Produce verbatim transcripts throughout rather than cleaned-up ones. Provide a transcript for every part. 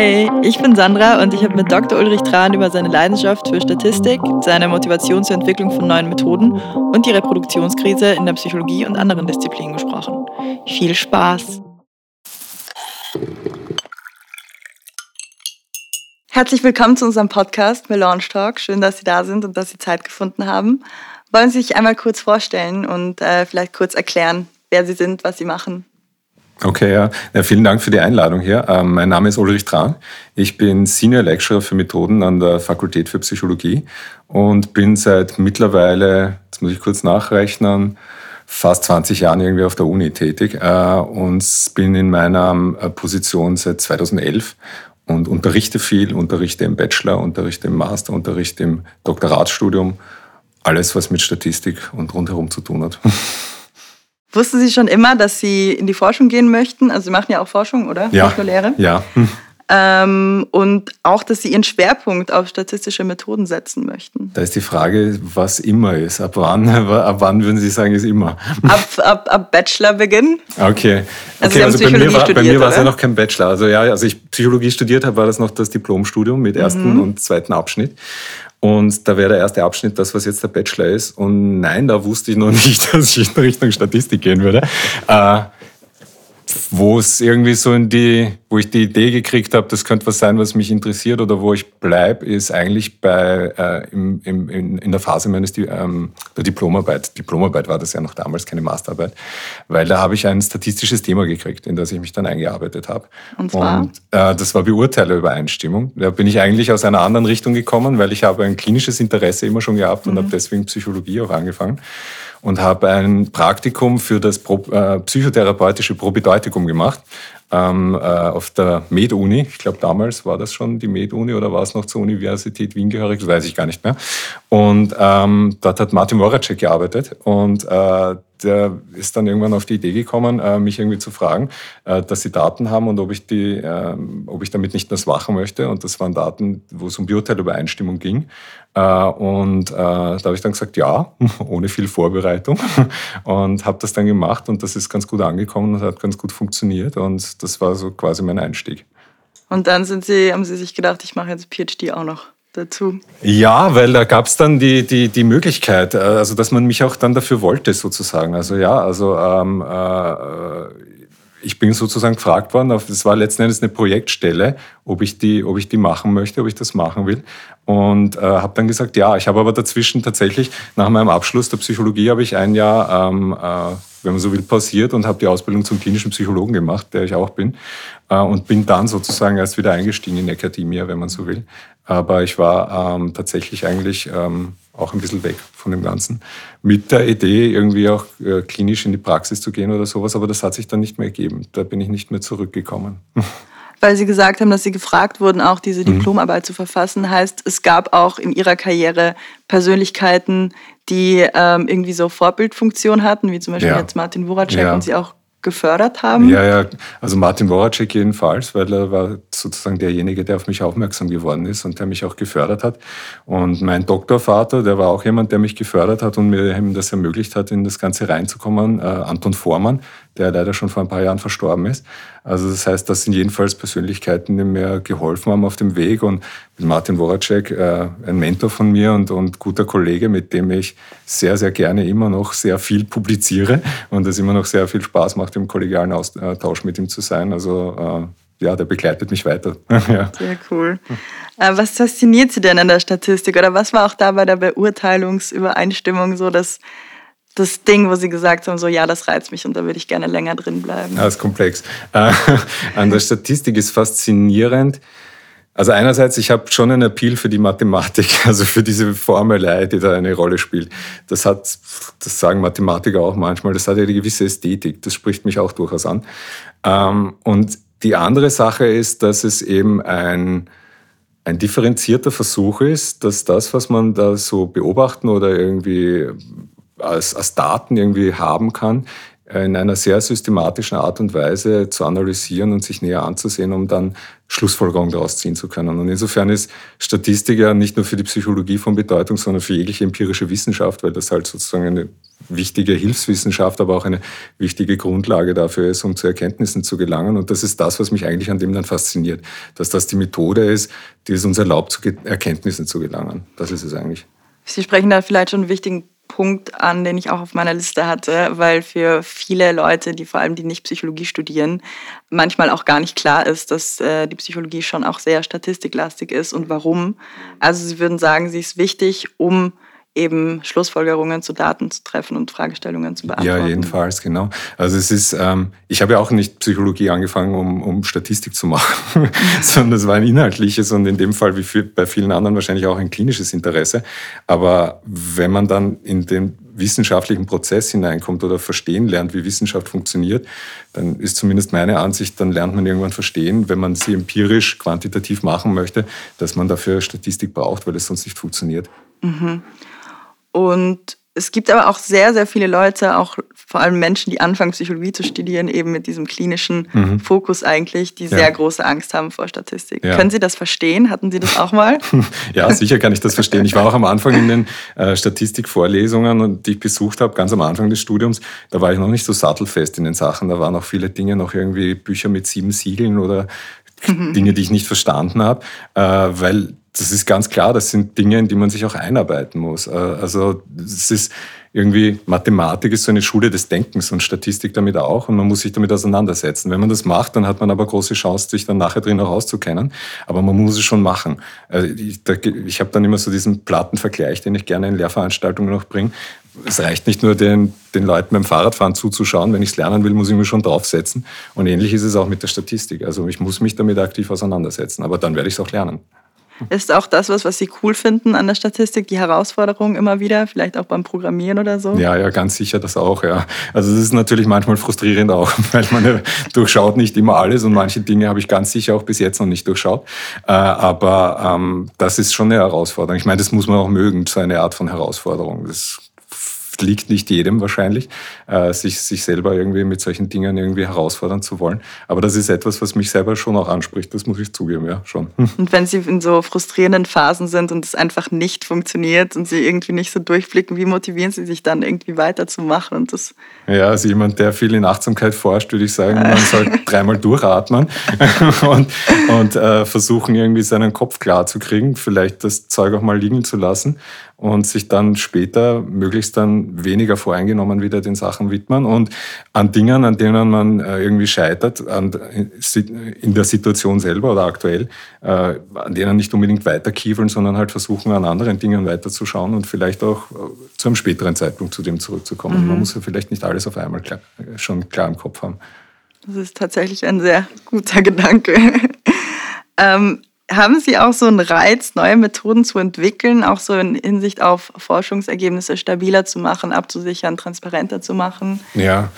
Hi, ich bin Sandra und ich habe mit Doktor Ulrich Tran über seine Leidenschaft für Statistik, seine Motivation zur Entwicklung von neuen Methoden und die Reproduktionskrise in der Psychologie und anderen Disziplinen gesprochen. Viel Spaß! Herzlich willkommen zu unserem Podcast Melange Talk. Schön, dass Sie da sind und dass Sie Zeit gefunden haben. Wollen Sie sich einmal kurz vorstellen und äh, vielleicht kurz erklären, wer Sie sind, was Sie machen? Okay, ja. ja vielen Dank für die Einladung hier. Ähm, mein Name ist Ulrich Tran. Ich bin Senior Lecturer für Methoden an der Fakultät für Psychologie und bin seit mittlerweile, jetzt muss ich kurz nachrechnen, fast zwanzig Jahren irgendwie auf der Uni tätig äh, und bin in meiner äh, Position seit zweitausendelf und unterrichte viel, unterrichte im Bachelor, unterrichte im Master, unterrichte im Doktoratsstudium. Alles, was mit Statistik und rundherum zu tun hat. Wussten Sie schon immer, dass Sie in die Forschung gehen möchten? Also Sie machen ja auch Forschung, oder? Ja. Nicht nur Lehre. Ja. Hm. Ähm, und auch, dass Sie Ihren Schwerpunkt auf statistische Methoden setzen möchten. Da ist die Frage, was immer ist. Ab wann, ab wann würden Sie sagen, ist immer? Ab, ab, ab Bachelorbeginn. Okay. Also, okay, also bei mir war, studiert, bei mir war es ja noch kein Bachelor. Also ja, als ich Psychologie studiert habe, war das noch das Diplomstudium mit ersten mhm. und zweiten Abschnitt. Und da wäre der erste Abschnitt das, was jetzt der Bachelor ist. Und nein, da wusste ich noch nicht, dass ich in Richtung Statistik gehen würde. Äh, wo es irgendwie so in die, wo ich die Idee gekriegt habe, das könnte was sein, was mich interessiert oder wo ich bleibe, ist eigentlich bei, äh, im, im, in, in der Phase meines ähm, der Diplomarbeit. Diplomarbeit war das ja noch damals, keine Masterarbeit, weil da habe ich ein statistisches Thema gekriegt, in das ich mich dann eingearbeitet habe. Und zwar? Und, äh, das war Beurteilerübereinstimmung. Da bin ich eigentlich aus einer anderen Richtung gekommen, weil ich habe ein klinisches Interesse immer schon gehabt und mhm. habe deswegen Psychologie auch angefangen. Und habe ein Praktikum für das Pro, äh, psychotherapeutische Propedeutikum gemacht ähm, äh, auf der MedUni. Ich glaube, damals war das schon die MedUni oder war es noch zur Universität Wien gehörig? Das weiß ich gar nicht mehr. Und ähm, dort hat Martin Voracek gearbeitet und äh, der ist dann irgendwann auf die Idee gekommen, äh, mich irgendwie zu fragen, äh, dass sie Daten haben und ob ich, die, äh, ob ich damit nicht was machen möchte. Und das waren Daten, wo es um Beurteilungsübereinstimmung ging. Und äh, da habe ich dann gesagt, ja, ohne viel Vorbereitung und habe das dann gemacht und das ist ganz gut angekommen und hat ganz gut funktioniert und das war so quasi mein Einstieg. Und dann sind Sie, haben Sie sich gedacht, ich mache jetzt PhD auch noch dazu? Ja, weil da gab es dann die, die, die Möglichkeit, also dass man mich auch dann dafür wollte sozusagen, also ja, also ähm, äh, ich bin sozusagen gefragt worden, es war letzten Endes eine Projektstelle, ob ich die, ob ich die machen möchte, ob ich das machen will. Und äh, habe dann gesagt, ja. Ich habe aber dazwischen tatsächlich, nach meinem Abschluss der Psychologie, habe ich ein Jahr, ähm, äh, wenn man so will, pausiert und habe die Ausbildung zum klinischen Psychologen gemacht, der ich auch bin. Äh, und bin dann sozusagen erst wieder eingestiegen in die Akademie, wenn man so will. Aber ich war ähm, tatsächlich eigentlich ähm, auch ein bisschen weg von dem Ganzen. Mit der Idee, irgendwie auch äh, klinisch in die Praxis zu gehen oder sowas. Aber das hat sich dann nicht mehr ergeben. Da bin ich nicht mehr zurückgekommen. Weil Sie gesagt haben, dass Sie gefragt wurden, auch diese mhm. Diplomarbeit zu verfassen. Heißt, es gab auch in Ihrer Karriere Persönlichkeiten, die ähm, irgendwie so Vorbildfunktion hatten, wie zum Beispiel ja. jetzt Martin Voracek ja. und Sie auch gefördert haben? Ja, ja, also Martin Voracek jedenfalls, weil er war sozusagen derjenige, der auf mich aufmerksam geworden ist und der mich auch gefördert hat. Und mein Doktorvater, der war auch jemand, der mich gefördert hat und mir das ermöglicht hat, in das Ganze reinzukommen, äh, Anton Formann, der leider schon vor ein paar Jahren verstorben ist. Also das heißt, das sind jedenfalls Persönlichkeiten, die mir geholfen haben auf dem Weg. Und mit Martin Voracek, äh, ein Mentor von mir und, und guter Kollege, mit dem ich sehr, sehr gerne immer noch sehr viel publiziere und es immer noch sehr viel Spaß macht, im kollegialen Austausch mit ihm zu sein. Also äh, ja, der begleitet mich weiter. ja. Sehr cool. Äh, was fasziniert Sie denn an der Statistik? Oder was war auch da bei der Beurteilungsübereinstimmung so, dass das Ding, wo Sie gesagt haben, so ja, das reizt mich und da würde ich gerne länger drin bleiben. Das ist komplex. Äh, an der Statistik ist faszinierend. Also einerseits, ich habe schon einen Appeal für die Mathematik, also für diese Formelei, die da eine Rolle spielt. Das hat, das sagen Mathematiker auch manchmal, das hat eine gewisse Ästhetik. Das spricht mich auch durchaus an. Ähm, und die andere Sache ist, dass es eben ein Ein differenzierter Versuch ist, dass das, was man da so beobachten oder irgendwie Als, als Daten irgendwie haben kann, in einer sehr systematischen Art und Weise zu analysieren und sich näher anzusehen, um dann Schlussfolgerungen daraus ziehen zu können. Und insofern ist Statistik ja nicht nur für die Psychologie von Bedeutung, sondern für jegliche empirische Wissenschaft, weil das halt sozusagen eine wichtige Hilfswissenschaft, aber auch eine wichtige Grundlage dafür ist, um zu Erkenntnissen zu gelangen. Und das ist das, was mich eigentlich an dem dann fasziniert, dass das die Methode ist, die es uns erlaubt, zu Erkenntnissen zu gelangen. Das ist es eigentlich. Sie sprechen da vielleicht schon einen wichtigen Punkt an, den ich auch auf meiner Liste hatte, weil für viele Leute, die vor allem die nicht Psychologie studieren, manchmal auch gar nicht klar ist, dass äh, die Psychologie schon auch sehr statistiklastig ist und warum. Also Sie würden sagen, sie ist wichtig, um eben Schlussfolgerungen zu Daten zu treffen und Fragestellungen zu beantworten. Ja, jedenfalls, genau. Also es ist, ähm, ich habe ja auch nicht Psychologie angefangen, um, um Statistik zu machen, sondern es war ein inhaltliches und in dem Fall wie für, bei vielen anderen wahrscheinlich auch ein klinisches Interesse. Aber wenn man dann in den wissenschaftlichen Prozess hineinkommt oder verstehen lernt, wie Wissenschaft funktioniert, dann ist zumindest meine Ansicht, dann lernt man irgendwann verstehen, wenn man sie empirisch, quantitativ machen möchte, dass man dafür Statistik braucht, weil es sonst nicht funktioniert. Mhm. Und es gibt aber auch sehr, sehr viele Leute, auch vor allem Menschen, die anfangen, Psychologie zu studieren, eben mit diesem klinischen mhm. Fokus eigentlich, die sehr ja. große Angst haben vor Statistik. Ja. Können Sie das verstehen? Hatten Sie das auch mal? Ja, sicher kann ich das verstehen. Ich war auch am Anfang in den äh, Statistikvorlesungen, die ich besucht habe, ganz am Anfang des Studiums. Da war ich noch nicht so sattelfest in den Sachen. Da waren auch viele Dinge, noch irgendwie Bücher mit sieben Siegeln oder mhm. Dinge, die ich nicht verstanden habe, äh, weil... Das ist ganz klar, das sind Dinge, in die man sich auch einarbeiten muss. Also es ist irgendwie, Mathematik ist so eine Schule des Denkens und Statistik damit auch und man muss sich damit auseinandersetzen. Wenn man das macht, dann hat man aber große Chance, sich dann nachher drin auch auszukennen, aber man muss es schon machen. Also ich, ich habe dann immer so diesen Plattenvergleich, den ich gerne in Lehrveranstaltungen noch bringe. Es reicht nicht nur, den, den Leuten beim Fahrradfahren zuzuschauen. Wenn ich es lernen will, muss ich mich schon draufsetzen. Und ähnlich ist es auch mit der Statistik. Also ich muss mich damit aktiv auseinandersetzen, aber dann werde ich es auch lernen. Ist auch das, was, was Sie cool finden an der Statistik, die Herausforderung immer wieder, vielleicht auch beim Programmieren oder so? Ja, ja, ganz sicher das auch, ja. Also es ist natürlich manchmal frustrierend auch, weil man durchschaut nicht immer alles und manche Dinge habe ich ganz sicher auch bis jetzt noch nicht durchschaut. Aber ähm, das ist schon eine Herausforderung. Ich meine, das muss man auch mögen, so eine Art von Herausforderung. Das liegt nicht jedem wahrscheinlich, äh, sich, sich selber irgendwie mit solchen Dingen irgendwie herausfordern zu wollen. Aber das ist etwas, was mich selber schon auch anspricht, das muss ich zugeben, ja, schon. Und wenn Sie in so frustrierenden Phasen sind und es einfach nicht funktioniert und Sie irgendwie nicht so durchblicken, wie motivieren Sie sich dann irgendwie weiterzumachen? Und das ja, also jemand, der viel in Achtsamkeit forscht, würde ich sagen, man soll dreimal durchatmen und, und äh, versuchen, irgendwie seinen Kopf klar zu kriegen, vielleicht das Zeug auch mal liegen zu lassen und sich dann später möglichst dann weniger voreingenommen wieder den Sachen widmen und an Dingen, an denen man irgendwie scheitert, an, in der Situation selber oder aktuell, an denen nicht unbedingt weiterkiefeln, sondern halt versuchen, an anderen Dingen weiterzuschauen und vielleicht auch zu einem späteren Zeitpunkt zu dem zurückzukommen. Mhm. Man muss ja vielleicht nicht alles auf einmal klar, schon klar im Kopf haben. Das ist tatsächlich ein sehr guter Gedanke. ähm, Haben Sie auch so einen Reiz, neue Methoden zu entwickeln, auch so in Hinsicht auf Forschungsergebnisse stabiler zu machen, abzusichern, transparenter zu machen? Ja,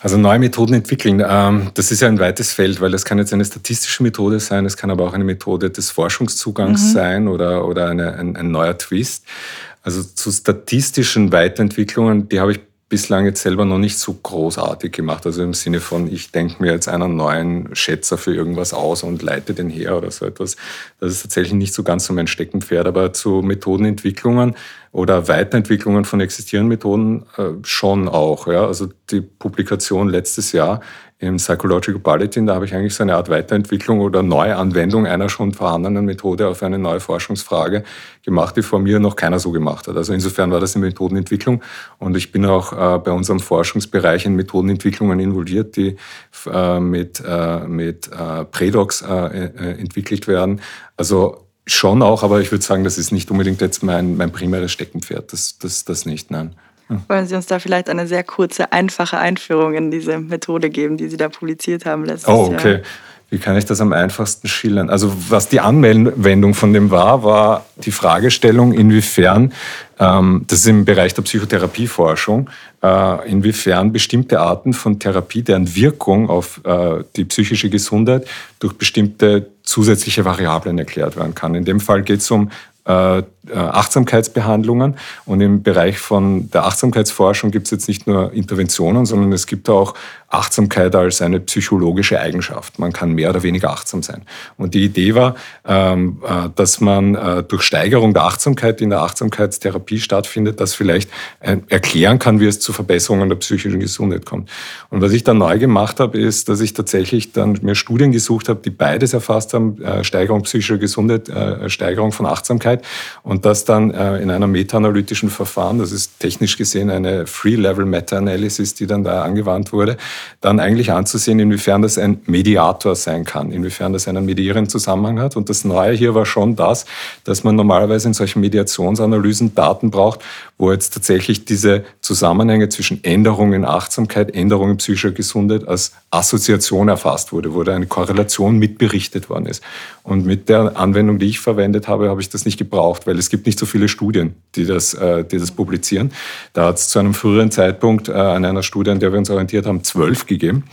also neue Methoden entwickeln, das ist ja ein weites Feld, weil das kann jetzt eine statistische Methode sein, es kann aber auch eine Methode des Forschungszugangs mhm. sein oder, oder eine, ein, ein neuer Twist. Also zu statistischen Weiterentwicklungen, die habe ich bislang jetzt selber noch nicht so großartig gemacht. Also im Sinne von, ich denke mir jetzt einen neuen Schätzer für irgendwas aus und leite den her oder so etwas. Das ist tatsächlich nicht so ganz so mein Steckenpferd. Aber zu Methodenentwicklungen oder Weiterentwicklungen von existierenden Methoden äh, schon auch. Ja? Also die Publikation letztes Jahr im Psychological Bulletin, da habe ich eigentlich so eine Art Weiterentwicklung oder Neuanwendung einer schon vorhandenen Methode auf eine neue Forschungsfrage gemacht, die vor mir noch keiner so gemacht hat. Also insofern war das eine Methodenentwicklung und ich bin auch äh, bei unserem Forschungsbereich in Methodenentwicklungen involviert, die äh, mit, äh, mit äh, Predox äh, äh, entwickelt werden. Also schon auch, aber ich würde sagen, das ist nicht unbedingt jetzt mein, mein primäres Steckenpferd, das, das, das nicht, nein. Wollen Sie uns da vielleicht eine sehr kurze, einfache Einführung in diese Methode geben, die Sie da publiziert haben letztes Jahr? Oh, okay. Jahr. Wie kann ich das am einfachsten schildern? Also was die Anwendung von dem war, war die Fragestellung, inwiefern, ähm, das ist im Bereich der Psychotherapieforschung, äh, inwiefern bestimmte Arten von Therapie, deren Wirkung auf äh, die psychische Gesundheit durch bestimmte zusätzliche Variablen erklärt werden kann. In dem Fall geht es um Achtsamkeitsbehandlungen. Und im Bereich von der Achtsamkeitsforschung gibt es jetzt nicht nur Interventionen, sondern es gibt auch Achtsamkeit als eine psychologische Eigenschaft. Man kann mehr oder weniger achtsam sein. Und die Idee war, dass man durch Steigerung der Achtsamkeit, die in der Achtsamkeitstherapie stattfindet, das vielleicht erklären kann, wie es zu Verbesserungen der psychischen Gesundheit kommt. Und was ich dann neu gemacht habe, ist, dass ich tatsächlich dann mir Studien gesucht habe, die beides erfasst haben, Steigerung psychischer Gesundheit, Steigerung von Achtsamkeit. Und das dann in einem meta-analytischen Verfahren, das ist technisch gesehen eine Free-Level-Meta-Analysis, die dann da angewandt wurde, dann eigentlich anzusehen, inwiefern das ein Mediator sein kann, inwiefern das einen mediierenden Zusammenhang hat. Und das Neue hier war schon das, dass man normalerweise in solchen Mediationsanalysen Daten braucht, wo jetzt tatsächlich diese Zusammenhänge zwischen Änderungen in Achtsamkeit, Änderungen in psychischer Gesundheit als Assoziation erfasst wurde, wo da eine Korrelation mitberichtet worden ist. Und mit der Anwendung, die ich verwendet habe, habe ich das nicht gebraucht, weil es gibt nicht so viele Studien, die das, die das publizieren. Da hat es zu einem früheren Zeitpunkt an einer Studie, an der wir uns orientiert haben, zwölf gegeben.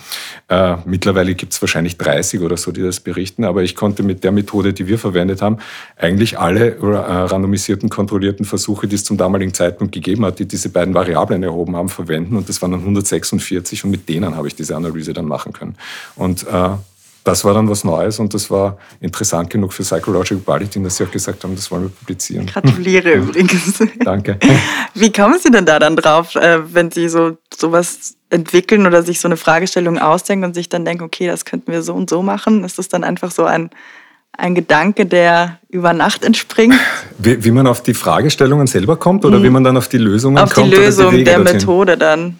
Mittlerweile gibt es wahrscheinlich dreißig oder so, die das berichten. Aber ich konnte mit der Methode, die wir verwendet haben, eigentlich alle randomisierten, kontrollierten Versuche, die es zum damaligen Zeitpunkt gegeben hat, die diese beiden Variablen erhoben haben, verwenden. Und das waren dann hundertsechsundvierzig und mit denen habe ich diese Analyse dann machen können. Und äh, das war dann was Neues und das war interessant genug für Psychological Bulletin, dass sie auch gesagt haben, das wollen wir publizieren. Gratuliere übrigens. Danke. Wie kommen Sie denn da dann drauf, wenn Sie so sowas entwickeln oder sich so eine Fragestellung ausdenken und sich dann denken, okay, das könnten wir so und so machen? Ist das dann einfach so ein Ein Gedanke, der über Nacht entspringt. Wie, wie man auf die Fragestellungen selber kommt oder mhm. wie man dann auf die Lösungen auf kommt? Auf die Lösung oder die der dorthin? Methode dann.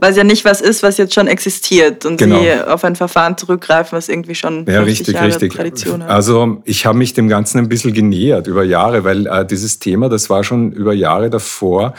Weil es ja nicht was ist, was jetzt schon existiert und genau. Sie auf ein Verfahren zurückgreifen, was irgendwie schon ja, richtig, Jahre richtig. Tradition hat. Also ich habe mich dem Ganzen ein bisschen genähert über Jahre, weil äh, dieses Thema, das war schon über Jahre davor,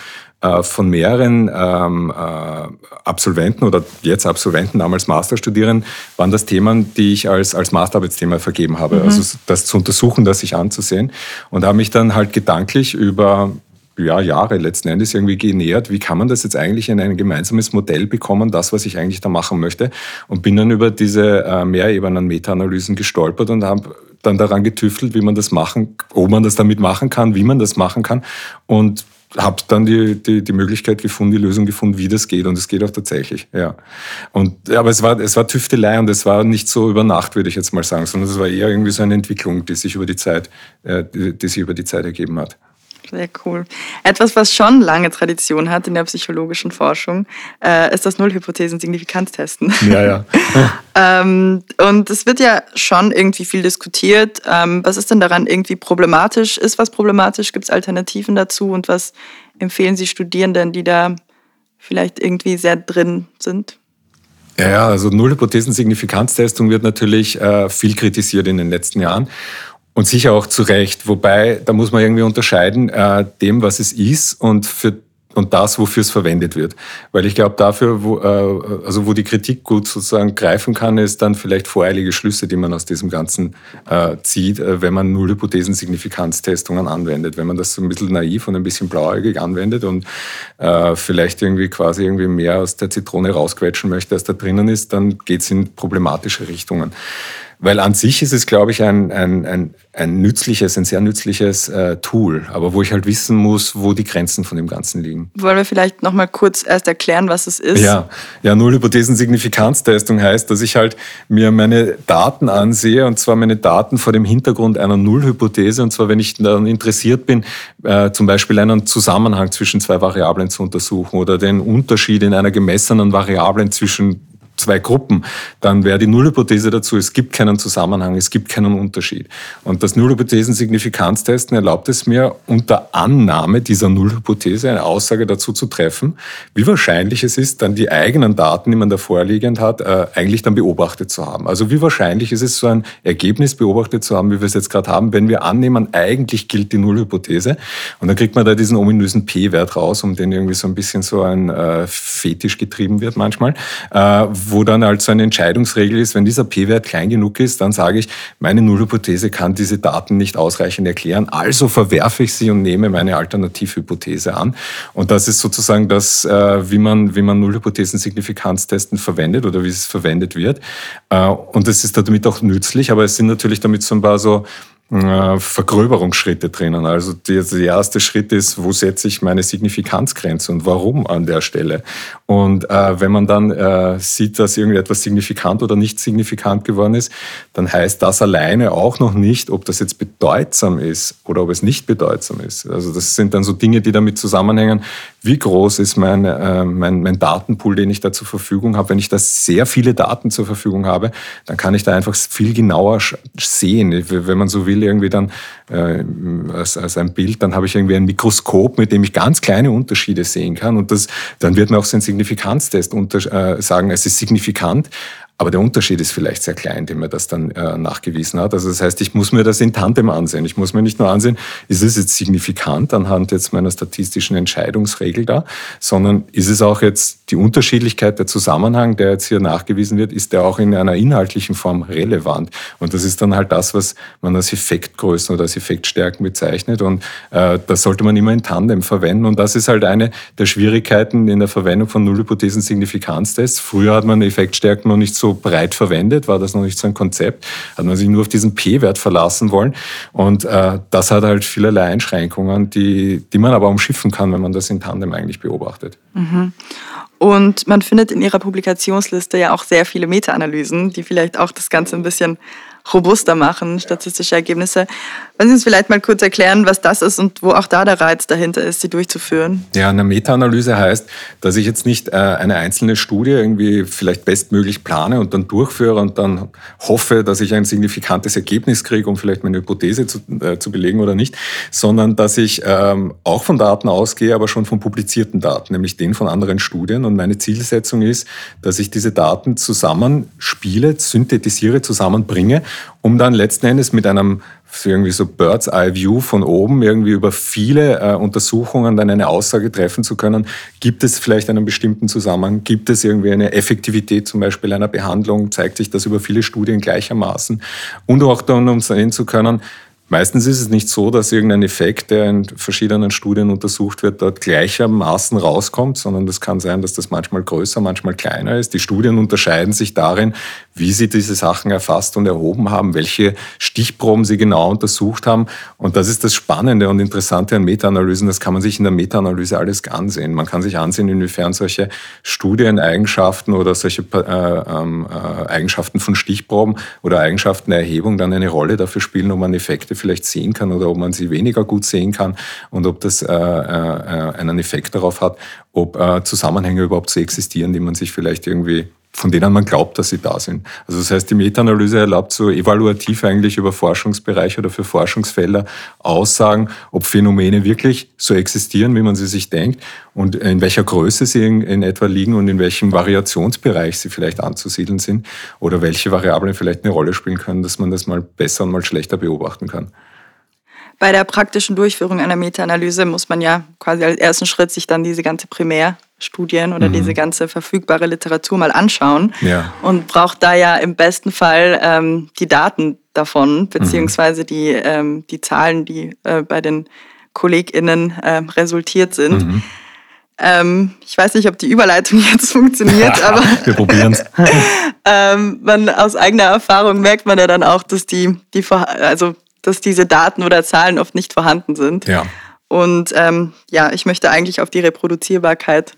von mehreren ähm, äh, Absolventen oder jetzt Absolventen, damals Masterstudierenden, waren das Themen, die ich als, als Masterarbeitsthema vergeben habe. Mhm. Also das zu untersuchen, das sich anzusehen. Und habe mich dann halt gedanklich über ja, Jahre letzten Endes irgendwie genähert, wie kann man das jetzt eigentlich in ein gemeinsames Modell bekommen, das, was ich eigentlich da machen möchte. Und bin dann über diese äh, Mehrebenen Meta-Analysen gestolpert und habe dann daran getüftelt, wie man das machen, ob man das damit machen kann, wie man das machen kann. Und habe dann die, die, die Möglichkeit gefunden, die Lösung gefunden, wie das geht. Und es geht auch tatsächlich, ja. Und, aber es war, es war Tüftelei und es war nicht so über Nacht, würde ich jetzt mal sagen, sondern es war eher irgendwie so eine Entwicklung, die sich über die Zeit, äh, die, die sich über die Zeit ergeben hat. Sehr cool. Etwas, was schon lange Tradition hat in der psychologischen Forschung, äh, ist das Nullhypothesen-Signifikanztesten. Ja, ja. ähm, und es wird ja schon irgendwie viel diskutiert. Ähm, was ist denn daran irgendwie problematisch? Ist was problematisch? Gibt es Alternativen dazu? Und was empfehlen Sie Studierenden, die da vielleicht irgendwie sehr drin sind? Ja, ja, also Nullhypothesen-Signifikanztestung wird natürlich äh, viel kritisiert in den letzten Jahren. Und sicher auch zu Recht, wobei, da muss man irgendwie unterscheiden, äh, dem, was es ist und, für, und das, wofür es verwendet wird. Weil ich glaube, dafür, wo, äh, also wo die Kritik gut sozusagen greifen kann, ist dann vielleicht voreilige Schlüsse, die man aus diesem Ganzen äh, zieht, äh, wenn man Nullhypothesen-Signifikanztestungen anwendet. Wenn man das so ein bisschen naiv und ein bisschen blauäugig anwendet und äh, vielleicht irgendwie quasi irgendwie mehr aus der Zitrone rausquetschen möchte, als da drinnen ist, dann geht es in problematische Richtungen. Weil an sich ist es, glaube ich, ein, ein, ein, ein nützliches, ein sehr nützliches äh, Tool, aber wo ich halt wissen muss, wo die Grenzen von dem Ganzen liegen. Wollen wir vielleicht noch mal kurz erst erklären, was es ist? Ja, ja, Nullhypothesen-Signifikanztestung heißt, dass ich halt mir meine Daten ansehe, und zwar meine Daten vor dem Hintergrund einer Nullhypothese, und zwar, wenn ich dann interessiert bin, äh, zum Beispiel einen Zusammenhang zwischen zwei Variablen zu untersuchen oder den Unterschied in einer gemessenen Variable zwischen zwei Gruppen, dann wäre die Nullhypothese dazu, es gibt keinen Zusammenhang, es gibt keinen Unterschied. Und das Nullhypothesen-Signifikanztesten erlaubt es mir, unter Annahme dieser Nullhypothese eine Aussage dazu zu treffen, wie wahrscheinlich es ist, dann die eigenen Daten, die man da vorliegend hat, äh, eigentlich dann beobachtet zu haben. Also wie wahrscheinlich ist es, so ein Ergebnis beobachtet zu haben, wie wir es jetzt gerade haben, wenn wir annehmen, eigentlich gilt die Nullhypothese. Und dann kriegt man da diesen ominösen P-Wert raus, um den irgendwie so ein bisschen so ein äh, Fetisch getrieben wird manchmal, äh, wo dann halt so eine Entscheidungsregel ist, wenn dieser P-Wert klein genug ist, dann sage ich, meine Nullhypothese kann diese Daten nicht ausreichend erklären, also verwerfe ich sie und nehme meine Alternativhypothese an. Und das ist sozusagen das, wie man, wie man Nullhypothesen-Signifikanztesten verwendet oder wie es verwendet wird. Und das ist damit auch nützlich, aber es sind natürlich damit so ein paar so Vergröberungsschritte drinnen. Also der erste Schritt ist, wo setze ich meine Signifikanzgrenze und warum an der Stelle? Und äh, wenn man dann äh, sieht, dass irgendetwas signifikant oder nicht signifikant geworden ist, dann heißt das alleine auch noch nicht, ob das jetzt bedeutsam ist oder ob es nicht bedeutsam ist. Also das sind dann so Dinge, die damit zusammenhängen, wie groß ist mein, äh, mein, mein Datenpool, den ich da zur Verfügung habe. Wenn ich da sehr viele Daten zur Verfügung habe, dann kann ich da einfach viel genauer sehen, wenn man so will, irgendwie dann äh, als, als ein Bild, dann habe ich irgendwie ein Mikroskop, mit dem ich ganz kleine Unterschiede sehen kann. Und das, dann wird mir auch so ein Signifikanztest unter, äh, sagen, es ist signifikant, aber der Unterschied ist vielleicht sehr klein, den mir das dann äh, nachgewiesen hat. Also das heißt, ich muss mir das in Tandem ansehen. Ich muss mir nicht nur ansehen, ist es jetzt signifikant anhand jetzt meiner statistischen Entscheidungsregel da, sondern ist es auch jetzt die Unterschiedlichkeit, der Zusammenhang, der jetzt hier nachgewiesen wird, ist der auch in einer inhaltlichen Form relevant. Und das ist dann halt das, was man als Effektgrößen oder als Effektstärken bezeichnet. Und äh, das sollte man immer in Tandem verwenden. Und das ist halt eine der Schwierigkeiten in der Verwendung von Nullhypothesen-Signifikanztests. Früher hat man Effektstärken noch nicht so breit verwendet, war das noch nicht so ein Konzept, hat man sich nur auf diesen P-Wert verlassen wollen und äh, das hat halt vielerlei Einschränkungen, die, die man aber umschiffen kann, wenn man das in Tandem eigentlich beobachtet. Mhm. Und man findet in Ihrer Publikationsliste ja auch sehr viele Meta-Analysen, die vielleicht auch das Ganze ein bisschen robuster machen, statistische Ergebnisse. Wollen Sie uns vielleicht mal kurz erklären, was das ist und wo auch da der Reiz dahinter ist, sie durchzuführen? Ja, eine Meta-Analyse heißt, dass ich jetzt nicht äh, eine einzelne Studie irgendwie vielleicht bestmöglich plane und dann durchführe und dann hoffe, dass ich ein signifikantes Ergebnis kriege, um vielleicht meine Hypothese zu, äh, zu belegen oder nicht, sondern dass ich ähm, auch von Daten ausgehe, aber schon von publizierten Daten, nämlich denen von anderen Studien. Und meine Zielsetzung ist, dass ich diese Daten zusammenspiele, synthetisiere, zusammenbringe, um dann letzten Endes mit einem irgendwie so Bird's-Eye-View von oben irgendwie über viele äh, Untersuchungen dann eine Aussage treffen zu können. Gibt es vielleicht einen bestimmten Zusammenhang? Gibt es irgendwie eine Effektivität zum Beispiel einer Behandlung? Zeigt sich das über viele Studien gleichermaßen? Und auch dann, um sehen zu können, meistens ist es nicht so, dass irgendein Effekt, der in verschiedenen Studien untersucht wird, dort gleichermaßen rauskommt, sondern das kann sein, dass das manchmal größer, manchmal kleiner ist. Die Studien unterscheiden sich darin, wie sie diese Sachen erfasst und erhoben haben, welche Stichproben sie genau untersucht haben. Und das ist das Spannende und Interessante an Meta-Analysen. Das kann man sich in der Meta-Analyse alles ansehen. Man kann sich ansehen, inwiefern solche Studieneigenschaften oder solche äh, äh, Eigenschaften von Stichproben oder Eigenschaften der Erhebung dann eine Rolle dafür spielen, um an Effekte vielleicht sehen kann oder ob man sie weniger gut sehen kann und ob das äh, äh, einen Effekt darauf hat, ob äh, Zusammenhänge überhaupt so existieren, die man sich vielleicht irgendwie, von denen man glaubt, dass sie da sind. Also das heißt, die Meta-Analyse erlaubt so evaluativ eigentlich über Forschungsbereiche oder für Forschungsfelder Aussagen, ob Phänomene wirklich so existieren, wie man sie sich denkt und in welcher Größe sie in, in etwa liegen und in welchem Variationsbereich sie vielleicht anzusiedeln sind oder welche Variablen vielleicht eine Rolle spielen können, dass man das mal besser und mal schlechter beobachten kann. Bei der praktischen Durchführung einer Meta-Analyse muss man ja quasi als ersten Schritt sich dann diese ganze Primärstudien oder mhm. diese ganze verfügbare Literatur mal anschauen ja. und braucht da ja im besten Fall ähm, die Daten davon, beziehungsweise mhm. die, ähm, die Zahlen, die äh, bei den KollegInnen äh, resultiert sind. Mhm. Ähm, ich weiß nicht, ob die Überleitung jetzt funktioniert, aber wir probieren's. ähm, man, aus eigener Erfahrung merkt man ja dann auch, dass die, die also dass diese Daten oder Zahlen oft nicht vorhanden sind. Ja. Und ähm, ja, ich möchte eigentlich auf die Reproduzierbarkeit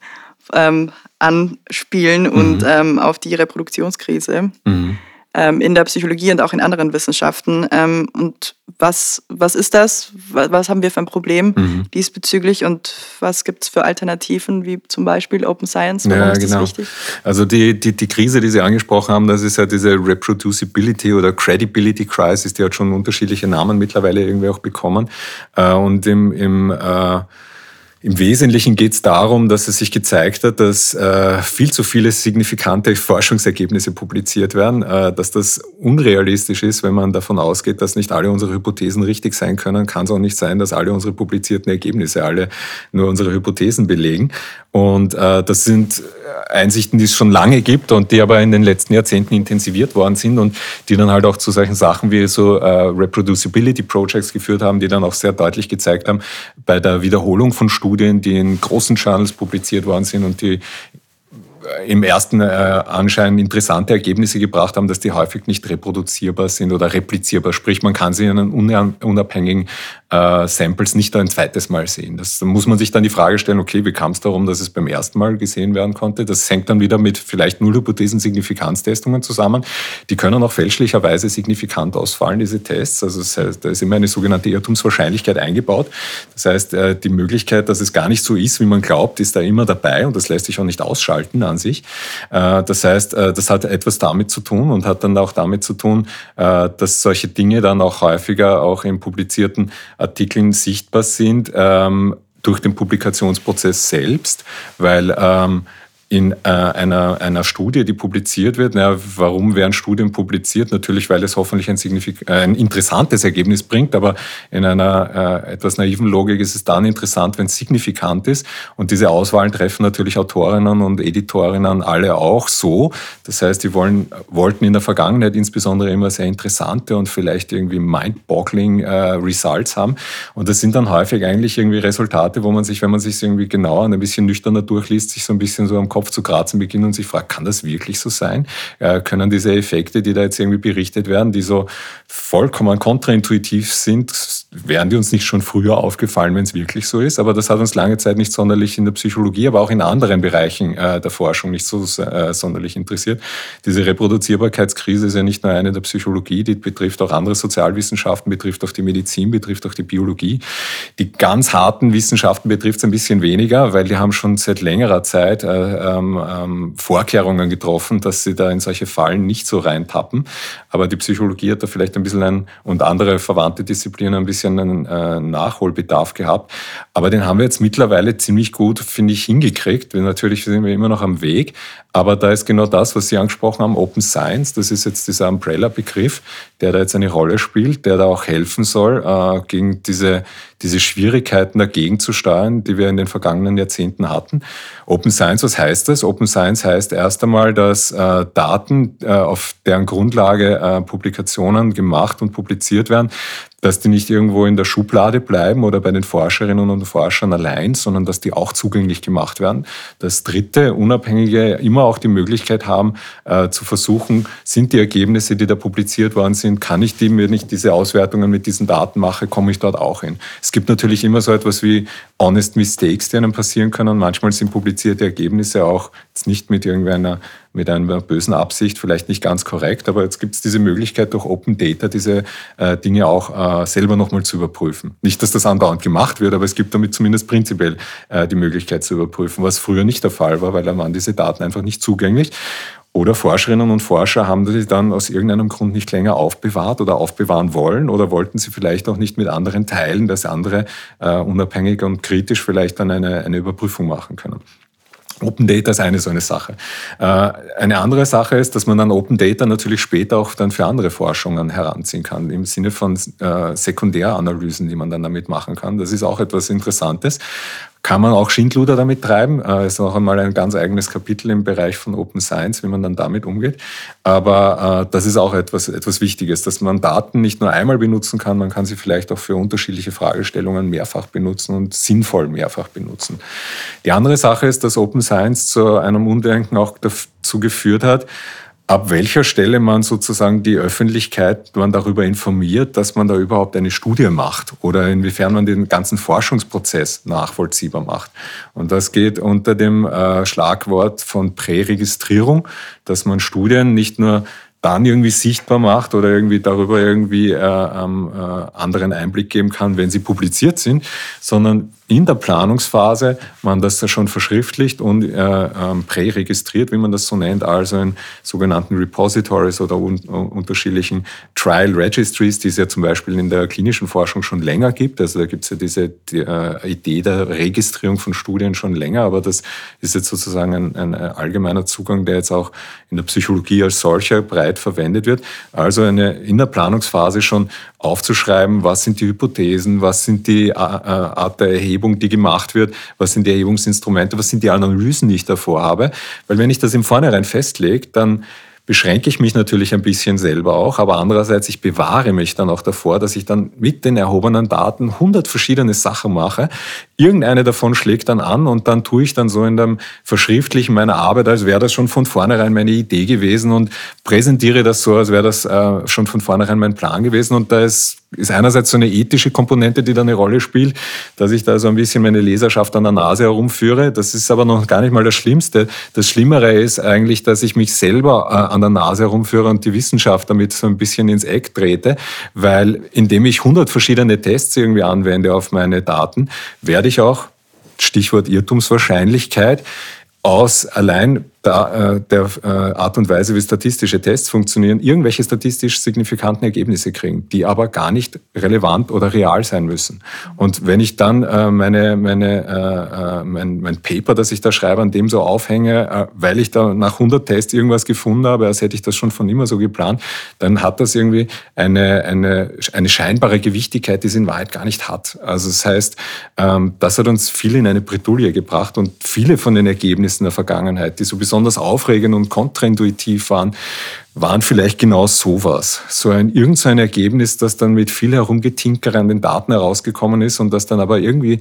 ähm, anspielen mhm. und ähm, auf die Reproduktionskrise mhm. ähm, in der Psychologie und auch in anderen Wissenschaften. Ähm, und was, was ist das? Was, was haben wir für ein Problem mhm. diesbezüglich? Und was gibt es für Alternativen, wie zum Beispiel Open Science? Warum ja, ist genau. das wichtig? Also die, die, die Krise, die Sie angesprochen haben, das ist ja diese Reproducibility oder Credibility Crisis, die hat schon unterschiedliche Namen mittlerweile irgendwie auch bekommen. Und im... im äh Im Wesentlichen geht es darum, dass es sich gezeigt hat, dass äh, viel zu viele signifikante Forschungsergebnisse publiziert werden, äh, dass das unrealistisch ist, wenn man davon ausgeht, dass nicht alle unsere Hypothesen richtig sein können. Kann es auch nicht sein, dass alle unsere publizierten Ergebnisse alle nur unsere Hypothesen belegen. Und äh, das sind Einsichten, die es schon lange gibt und die aber in den letzten Jahrzehnten intensiviert worden sind und die dann halt auch zu solchen Sachen wie so äh, Reproducibility Projects geführt haben, die dann auch sehr deutlich gezeigt haben, bei der Wiederholung von Studien, die in großen Journals publiziert worden sind und die im ersten äh, Anschein interessante Ergebnisse gebracht haben, dass die häufig nicht reproduzierbar sind oder replizierbar. Sprich, man kann sie in einem unabhängigen äh, Samples nicht ein zweites Mal sehen. Das muss man sich dann die Frage stellen, okay, wie kam es darum, dass es beim ersten Mal gesehen werden konnte? Das hängt dann wieder mit vielleicht Nullhypothesen-Signifikanztestungen zusammen. Die können auch fälschlicherweise signifikant ausfallen, diese Tests. Also das heißt, da ist immer eine sogenannte Irrtumswahrscheinlichkeit eingebaut. Das heißt, äh, die Möglichkeit, dass es gar nicht so ist, wie man glaubt, ist da immer dabei und das lässt sich auch nicht ausschalten an sich. Das heißt, das hat etwas damit zu tun und hat dann auch damit zu tun, dass solche Dinge dann auch häufiger auch in publizierten Artikeln sichtbar sind durch den Publikationsprozess selbst, weil in einer, einer Studie, die publiziert wird, na, warum werden Studien publiziert? Natürlich, weil es hoffentlich ein, signifik- ein interessantes Ergebnis bringt, aber in einer äh, etwas naiven Logik ist es dann interessant, wenn es signifikant ist. Und diese Auswahlen treffen natürlich Autorinnen und Editorinnen alle auch so. Das heißt, die wollen, wollten in der Vergangenheit insbesondere immer sehr interessante und vielleicht irgendwie mind-boggling äh, Results haben. Und das sind dann häufig eigentlich irgendwie Resultate, wo man sich, wenn man sich irgendwie genauer und ein bisschen nüchterner durchliest, sich so ein bisschen so am Kopf zu kratzen beginnen und sich fragt, kann das wirklich so sein? Äh, können diese Effekte, die da jetzt irgendwie berichtet werden, die so vollkommen kontraintuitiv sind, wären die uns nicht schon früher aufgefallen, wenn es wirklich so ist? Aber das hat uns lange Zeit nicht sonderlich in der Psychologie, aber auch in anderen Bereichen äh, der Forschung nicht so äh, sonderlich interessiert. Diese Reproduzierbarkeitskrise ist ja nicht nur eine der Psychologie, die betrifft auch andere Sozialwissenschaften, betrifft auch die Medizin, betrifft auch die Biologie. Die ganz harten Wissenschaften betrifft es ein bisschen weniger, weil die haben schon seit längerer Zeit äh, Vorkehrungen getroffen, dass sie da in solche Fallen nicht so reintappen. Aber die Psychologie hat da vielleicht ein bisschen einen, und andere verwandte Disziplinen ein bisschen einen äh, Nachholbedarf gehabt. Aber den haben wir jetzt mittlerweile ziemlich gut, finde ich, hingekriegt. Weil natürlich sind wir immer noch am Weg. Aber da ist genau das, was Sie angesprochen haben, Open Science. Das ist jetzt dieser Umbrella-Begriff, der da jetzt eine Rolle spielt, der da auch helfen soll, äh, gegen diese, diese Schwierigkeiten dagegen zu steuern, die wir in den vergangenen Jahrzehnten hatten. Open Science, was heißt das? Open Science heißt erst einmal, dass äh, Daten, äh, auf deren Grundlage äh, Publikationen gemacht und publiziert werden, dass die nicht irgendwo in der Schublade bleiben oder bei den Forscherinnen und Forschern allein, sondern dass die auch zugänglich gemacht werden. Dass Dritte, Unabhängige immer auch die Möglichkeit haben, äh, zu versuchen, sind die Ergebnisse, die da publiziert worden sind, kann ich die, wenn ich diese Auswertungen mit diesen Daten mache, komme ich dort auch hin. Es gibt natürlich immer so etwas wie honest mistakes, die einem passieren können. Manchmal sind publizierte Ergebnisse auch jetzt nicht mit irgendeiner mit einer bösen Absicht, vielleicht nicht ganz korrekt, aber jetzt gibt es diese Möglichkeit, durch Open Data diese äh, Dinge auch äh, selber nochmal zu überprüfen. Nicht, dass das andauernd gemacht wird, aber es gibt damit zumindest prinzipiell äh, die Möglichkeit zu überprüfen, was früher nicht der Fall war, weil da waren diese Daten einfach nicht zugänglich. Oder Forscherinnen und Forscher haben die dann aus irgendeinem Grund nicht länger aufbewahrt oder aufbewahren wollen oder wollten sie vielleicht auch nicht mit anderen teilen, dass andere äh, unabhängig und kritisch vielleicht dann eine, eine Überprüfung machen können. Open Data ist eine so eine Sache. Eine andere Sache ist, dass man dann Open Data natürlich später auch dann für andere Forschungen heranziehen kann, im Sinne von Sekundäranalysen, die man dann damit machen kann. Das ist auch etwas Interessantes. Kann man auch Schindluder damit treiben. Das ist noch einmal ein ganz eigenes Kapitel im Bereich von Open Science, wie man dann damit umgeht. Aber das ist auch etwas, etwas Wichtiges, dass man Daten nicht nur einmal benutzen kann, man kann sie vielleicht auch für unterschiedliche Fragestellungen mehrfach benutzen und sinnvoll mehrfach benutzen. Die andere Sache ist, dass Open Science zu einem Umdenken auch dazu geführt hat, ab welcher Stelle man sozusagen die Öffentlichkeit man darüber informiert, dass man da überhaupt eine Studie macht oder inwiefern man den ganzen Forschungsprozess nachvollziehbar macht. Und das geht unter dem äh, Schlagwort von Präregistrierung, dass man Studien nicht nur dann irgendwie sichtbar macht oder irgendwie darüber irgendwie äh, äh, anderen Einblick geben kann, wenn sie publiziert sind, sondern in der Planungsphase man das ja schon verschriftlicht und äh, äh, präregistriert, wie man das so nennt, also in sogenannten Repositories oder un- unterschiedlichen Trial Registries, die es ja zum Beispiel in der klinischen Forschung schon länger gibt. Also da gibt es ja diese die, äh, Idee der Registrierung von Studien schon länger, aber das ist jetzt sozusagen ein, ein allgemeiner Zugang, der jetzt auch in der Psychologie als solcher breit verwendet wird. Also eine, in der Planungsphase schon aufzuschreiben, was sind die Hypothesen, was sind die äh, Art der Erhebung, die gemacht wird, was sind die Erhebungsinstrumente, was sind die Analysen, die ich davor habe. Weil wenn ich das im Vornherein festlege, dann beschränke ich mich natürlich ein bisschen selber auch, aber andererseits, ich bewahre mich dann auch davor, dass ich dann mit den erhobenen Daten hundert verschiedene Sachen mache. Irgendeine davon schlägt dann an und dann tue ich dann so in dem Verschriftlichen meiner Arbeit, als wäre das schon von vornherein meine Idee gewesen und präsentiere das so, als wäre das äh, schon von vornherein mein Plan gewesen. Und da ist, ist einerseits so eine ethische Komponente, die da eine Rolle spielt, dass ich da so ein bisschen meine Leserschaft an der Nase herumführe. Das ist aber noch gar nicht mal das Schlimmste. Das Schlimmere ist eigentlich, dass ich mich selber äh, an der Nase herumführe und die Wissenschaft damit so ein bisschen ins Eck trete, weil indem ich hundert verschiedene Tests irgendwie anwende auf meine Daten, werde ich auch, Stichwort Irrtumswahrscheinlichkeit, aus allein der, der Art und Weise, wie statistische Tests funktionieren, irgendwelche statistisch signifikanten Ergebnisse kriegen, die aber gar nicht relevant oder real sein müssen. Und wenn ich dann meine, meine, mein, mein Paper, das ich da schreibe, an dem so aufhänge, weil ich da nach hundert Tests irgendwas gefunden habe, als hätte ich das schon von immer so geplant, dann hat das irgendwie eine, eine, eine scheinbare Gewichtigkeit, die es in Wahrheit gar nicht hat. Also das heißt, das hat uns viel in eine Bredouille gebracht und viele von den Ergebnissen der Vergangenheit, die so besonders aufregend und kontraintuitiv waren, waren vielleicht genau sowas. So ein irgend so ein Ergebnis, das dann mit viel Herumgetinker an den Daten herausgekommen ist und das dann aber irgendwie,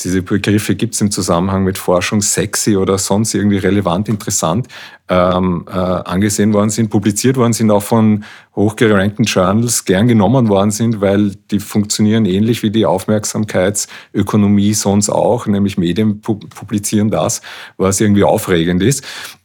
diese Begriffe gibt es im Zusammenhang mit Forschung, sexy oder sonst irgendwie relevant, interessant, ähm, äh, angesehen worden sind, publiziert worden sind, auch von hochgerankten Journals gern genommen worden sind, weil die funktionieren ähnlich wie die Aufmerksamkeitsökonomie sonst auch, nämlich Medien pu- publizieren das, was irgendwie aufregend ist.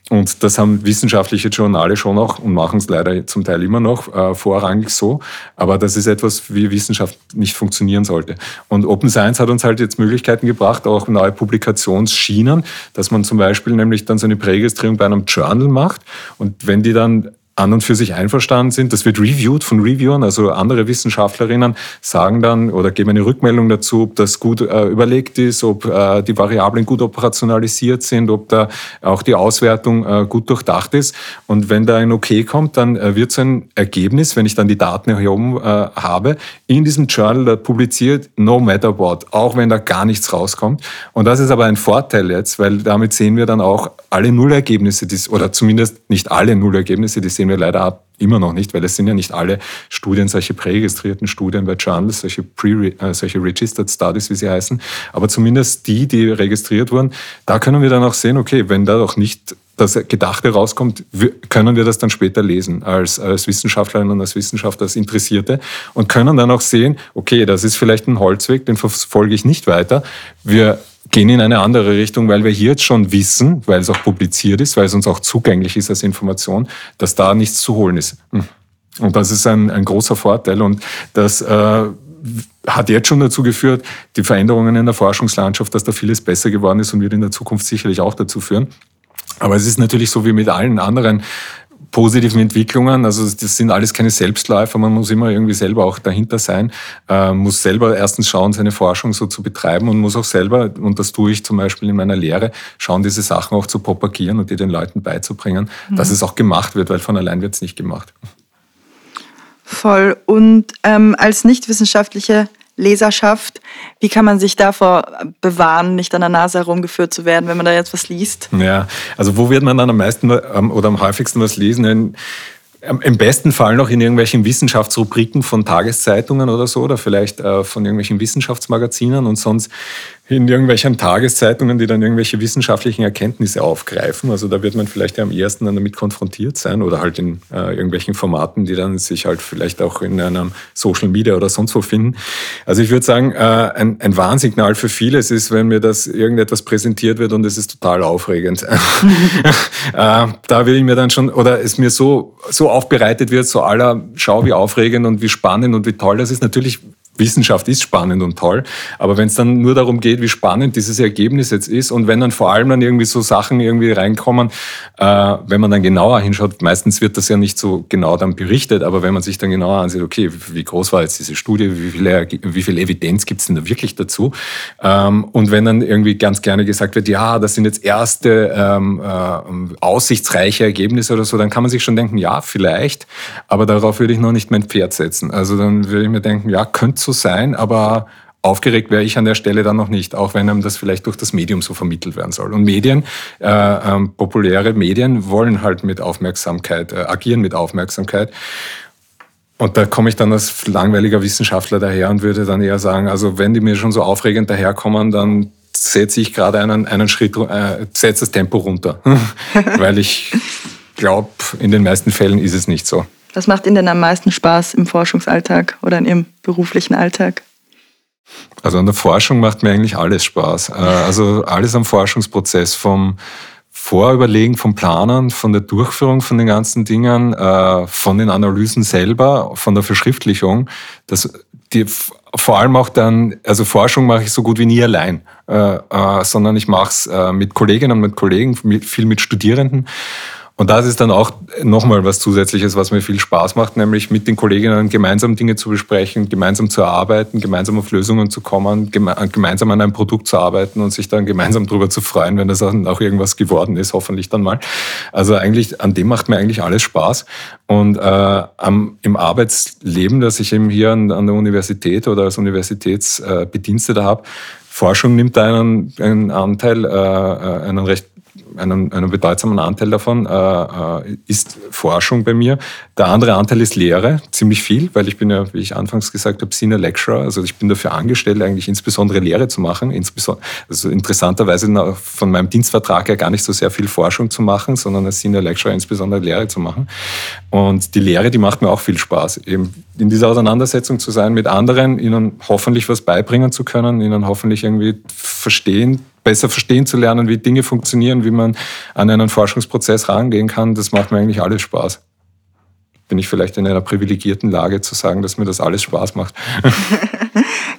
Und das haben wissenschaftliche Journale schon auch und machen es leider zum Teil immer noch äh, vorrangig so. Aber das ist etwas, wie Wissenschaft nicht funktionieren sollte. Und Open Science hat uns halt jetzt Möglichkeiten gebracht, auch neue Publikationsschienen, dass man zum Beispiel nämlich dann so eine Präregistrierung bei einem Journal macht. Und wenn die dann an und für sich einverstanden sind, das wird reviewed von Reviewern, also andere Wissenschaftlerinnen sagen dann oder geben eine Rückmeldung dazu, ob das gut äh, überlegt ist, ob äh, die Variablen gut operationalisiert sind, ob da auch die Auswertung äh, gut durchdacht ist. Und wenn da ein Okay kommt, dann äh, wird so ein Ergebnis, wenn ich dann die Daten hier oben äh, habe, in diesem Journal äh, publiziert, no matter what, auch wenn da gar nichts rauskommt. Und das ist aber ein Vorteil jetzt, weil damit sehen wir dann auch alle Nullergebnisse, die, oder zumindest nicht alle Nullergebnisse, die sehen wir leider immer noch nicht, weil es sind ja nicht alle Studien, solche präregistrierten Studien bei Journals, solche, pre, äh, solche Registered Studies, wie sie heißen, aber zumindest die, die registriert wurden, da können wir dann auch sehen, okay, wenn da doch nicht das Gedachte rauskommt, können wir das dann später lesen als, als Wissenschaftlerinnen und als Wissenschaftler, als Interessierte und können dann auch sehen, okay, das ist vielleicht ein Holzweg, den verfolge ich nicht weiter, wir gehen in eine andere Richtung, weil wir hier jetzt schon wissen, weil es auch publiziert ist, weil es uns auch zugänglich ist als Information, dass da nichts zu holen ist. Und das ist ein, ein großer Vorteil und das äh, hat jetzt schon dazu geführt, die Veränderungen in der Forschungslandschaft, dass da vieles besser geworden ist und wird in der Zukunft sicherlich auch dazu führen. Aber es ist natürlich so wie mit allen anderen positiven Entwicklungen, also das sind alles keine Selbstläufer, man muss immer irgendwie selber auch dahinter sein, äh, muss selber erstens schauen, seine Forschung so zu betreiben und muss auch selber, und das tue ich zum Beispiel in meiner Lehre, schauen, diese Sachen auch zu propagieren und die den Leuten beizubringen, mhm. dass es auch gemacht wird, weil von allein wird es nicht gemacht. Voll. Und ähm, als nichtwissenschaftliche Leserschaft, wie kann man sich davor bewahren, nicht an der Nase herumgeführt zu werden, wenn man da jetzt was liest? Ja, also wo wird man dann am meisten oder am häufigsten was lesen? In, im besten Fall noch in irgendwelchen Wissenschaftsrubriken von Tageszeitungen oder so oder vielleicht von irgendwelchen Wissenschaftsmagazinen und sonst in irgendwelchen Tageszeitungen, die dann irgendwelche wissenschaftlichen Erkenntnisse aufgreifen. Also da wird man vielleicht am ehesten dann damit konfrontiert sein oder halt in äh, irgendwelchen Formaten, die dann sich halt vielleicht auch in einem Social Media oder sonst wo finden. Also ich würde sagen, äh, ein, ein Warnsignal für vieles ist, wenn mir das irgendetwas präsentiert wird und es ist total aufregend. äh, da will ich mir dann schon, oder es mir so, so aufbereitet wird, so à la, schau wie aufregend und wie spannend und wie toll das ist. Natürlich, Wissenschaft ist spannend und toll, aber wenn es dann nur darum geht, wie spannend dieses Ergebnis jetzt ist und wenn dann vor allem dann irgendwie so Sachen irgendwie reinkommen, äh, wenn man dann genauer hinschaut, meistens wird das ja nicht so genau dann berichtet, aber wenn man sich dann genauer ansieht, okay, wie groß war jetzt diese Studie, wie viel, wie viel Evidenz gibt es denn da wirklich dazu? Ähm, und wenn dann irgendwie ganz gerne gesagt wird, ja, das sind jetzt erste ähm, äh, aussichtsreiche Ergebnisse oder so, dann kann man sich schon denken, ja, vielleicht, aber darauf würde ich noch nicht mein Pferd setzen. Also dann würde ich mir denken, ja, könnte so sein, aber Aufgeregt wäre ich an der Stelle dann noch nicht, auch wenn einem das vielleicht durch das Medium so vermittelt werden soll. Und Medien, äh, äh, populäre Medien wollen halt mit Aufmerksamkeit, äh, agieren mit Aufmerksamkeit. Und da komme ich dann als langweiliger Wissenschaftler daher und würde dann eher sagen, also wenn die mir schon so aufregend daherkommen, dann setze ich gerade einen, einen Schritt, äh, setze das Tempo runter. Weil ich glaube, in den meisten Fällen ist es nicht so. Was macht Ihnen denn am meisten Spaß im Forschungsalltag oder in Ihrem beruflichen Alltag? Also an der Forschung macht mir eigentlich alles Spaß. Also alles am Forschungsprozess, vom Vorüberlegen, vom Planen, von der Durchführung von den ganzen Dingen, von den Analysen selber, von der Verschriftlichung. Das, die, vor allem auch dann, also Forschung mache ich so gut wie nie allein, sondern ich mache es mit Kolleginnen und mit Kollegen, viel mit Studierenden. Und das ist dann auch nochmal was Zusätzliches, was mir viel Spaß macht, nämlich mit den Kolleginnen gemeinsam Dinge zu besprechen, gemeinsam zu arbeiten, gemeinsam auf Lösungen zu kommen, geme- gemeinsam an einem Produkt zu arbeiten und sich dann gemeinsam darüber zu freuen, wenn das auch irgendwas geworden ist, hoffentlich dann mal. Also eigentlich, an dem macht mir eigentlich alles Spaß. Und äh, am, im Arbeitsleben, das ich eben hier an, an der Universität oder als Universitätsbediensteter äh, habe, Forschung nimmt da einen, einen Anteil, äh, einen recht Einen, einen bedeutsamen Anteil davon äh, ist Forschung bei mir. Der andere Anteil ist Lehre, ziemlich viel, weil ich bin ja, wie ich anfangs gesagt habe, Senior Lecturer, also ich bin dafür angestellt, eigentlich insbesondere Lehre zu machen, insbesondere, also interessanterweise von meinem Dienstvertrag her gar nicht so sehr viel Forschung zu machen, sondern als Senior Lecturer insbesondere Lehre zu machen. Und die Lehre, die macht mir auch viel Spaß, eben in dieser Auseinandersetzung zu sein mit anderen, ihnen hoffentlich was beibringen zu können, ihnen hoffentlich irgendwie verstehen, besser verstehen zu lernen, wie Dinge funktionieren, wie man an einen Forschungsprozess rangehen kann, das macht mir eigentlich alles Spaß. Bin ich vielleicht in einer privilegierten Lage zu sagen, dass mir das alles Spaß macht.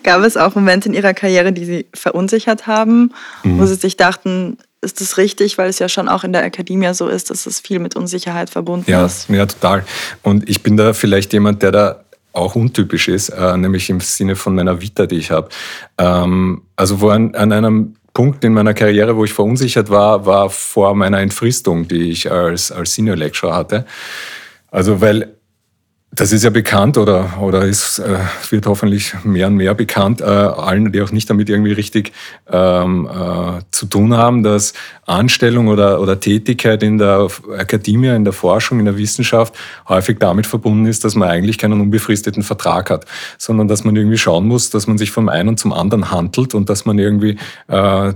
Gab es auch Momente in Ihrer Karriere, die Sie verunsichert haben, mhm. wo Sie sich dachten, ist das richtig, weil es ja schon auch in der Akademie so ist, dass es viel mit Unsicherheit verbunden ja, ist? Ja, total. Und ich bin da vielleicht jemand, der da auch untypisch ist, äh, nämlich im Sinne von meiner Vita, die ich habe. Ähm, also wo an, an einem Punkt in meiner Karriere, wo ich verunsichert war, war vor meiner Entfristung, die ich als, als Senior Lecturer hatte. Also weil, das ist ja bekannt oder, oder ist, äh, wird hoffentlich mehr und mehr bekannt, äh, allen, die auch nicht damit irgendwie richtig ähm, äh, zu tun haben, dass Anstellung oder, oder Tätigkeit in der Akademie, in der Forschung, in der Wissenschaft häufig damit verbunden ist, dass man eigentlich keinen unbefristeten Vertrag hat, sondern dass man irgendwie schauen muss, dass man sich vom einen zum anderen handelt und dass man irgendwie äh,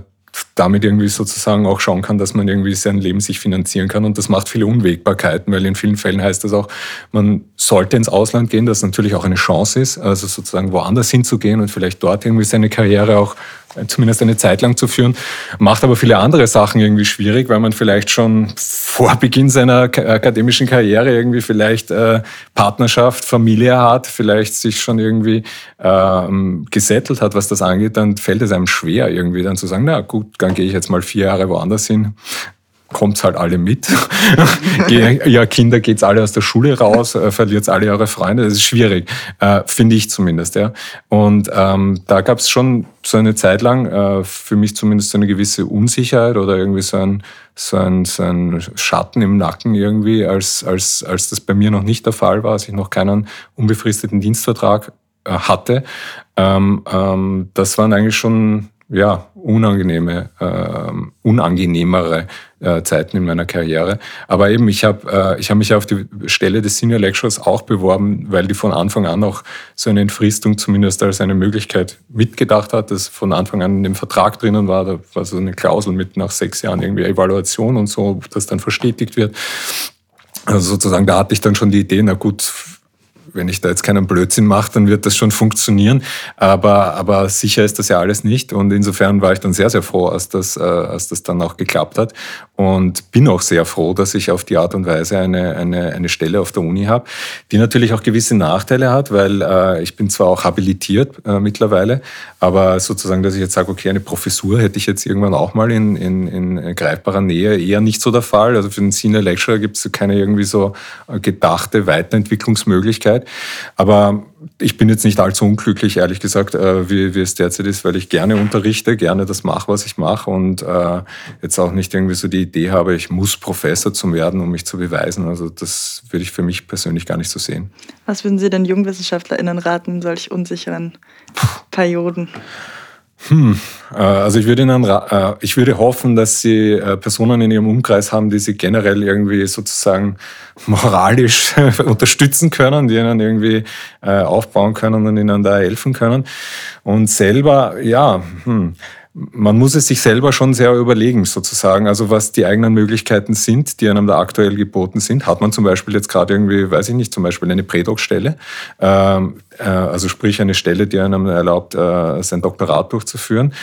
damit irgendwie sozusagen auch schauen kann, dass man irgendwie sein Leben sich finanzieren kann. Und das macht viele Unwägbarkeiten, weil in vielen Fällen heißt das auch, man sollte ins Ausland gehen, das natürlich auch eine Chance ist, also sozusagen woanders hinzugehen und vielleicht dort irgendwie seine Karriere auch zumindest eine Zeit lang zu führen. Macht aber viele andere Sachen irgendwie schwierig, weil man vielleicht schon vor Beginn seiner akademischen Karriere irgendwie vielleicht äh, Partnerschaft, Familie hat, vielleicht sich schon irgendwie ähm, gesettelt hat, was das angeht, dann fällt es einem schwer irgendwie dann zu sagen, na gut, dann gehe ich jetzt mal vier Jahre woanders hin. Kommt's halt alle mit. Ja, Kinder, geht's alle aus der Schule raus, äh, verliert's alle eure Freunde. Das ist schwierig, äh, finde ich zumindest. Ja. Und ähm, da gab's schon so eine Zeit lang äh, für mich zumindest so eine gewisse Unsicherheit oder irgendwie so ein, so ein, so ein Schatten im Nacken irgendwie, als, als, als das bei mir noch nicht der Fall war, als ich noch keinen unbefristeten Dienstvertrag äh, hatte. Ähm, ähm, das waren eigentlich schon... ja, unangenehme, äh, unangenehmere äh, Zeiten in meiner Karriere. Aber eben, ich habe äh, ich hab mich auf die Stelle des Senior Lecturers auch beworben, weil die von Anfang an auch so eine Entfristung zumindest als eine Möglichkeit mitgedacht hat, dass von Anfang an in dem Vertrag drinnen war, da war so eine Klausel mit nach sechs Jahren irgendwie Evaluation und so, dass dann verstetigt wird. Also sozusagen, da hatte ich dann schon die Idee, na gut, wenn ich da jetzt keinen Blödsinn mache, dann wird das schon funktionieren. Aber, aber sicher ist das ja alles nicht. Und insofern war ich dann sehr, sehr froh, als das, äh, als das dann auch geklappt hat. Und bin auch sehr froh, dass ich auf die Art und Weise eine, eine, eine Stelle auf der Uni habe, die natürlich auch gewisse Nachteile hat, weil äh, ich bin zwar auch habilitiert äh, mittlerweile, aber sozusagen, dass ich jetzt sage, okay, eine Professur hätte ich jetzt irgendwann auch mal in, in, in greifbarer Nähe, eher nicht so der Fall. Also für den Senior Lecturer gibt es keine irgendwie so gedachte Weiterentwicklungsmöglichkeit. Aber ich bin jetzt nicht allzu unglücklich, ehrlich gesagt, wie, wie es derzeit ist, weil ich gerne unterrichte, gerne das mache, was ich mache und äh, jetzt auch nicht irgendwie so die Idee habe, ich muss Professor zu werden, um mich zu beweisen. Also das würde ich für mich persönlich gar nicht so sehen. Was würden Sie denn JungwissenschaftlerInnen raten in solch unsicheren Perioden? Hm, also ich würde Ihnen, ich würde hoffen, dass Sie Personen in Ihrem Umkreis haben, die Sie generell irgendwie sozusagen moralisch unterstützen können, die Ihnen irgendwie aufbauen können und Ihnen da helfen können. Und selber, ja, hm. Man muss es sich selber schon sehr überlegen, sozusagen, also was die eigenen Möglichkeiten sind, die einem da aktuell geboten sind. Hat man zum Beispiel jetzt gerade irgendwie, weiß ich nicht, zum Beispiel eine Predox-Stelle, ähm, äh, also sprich eine Stelle, die einem erlaubt, äh, sein Doktorat durchzuführen.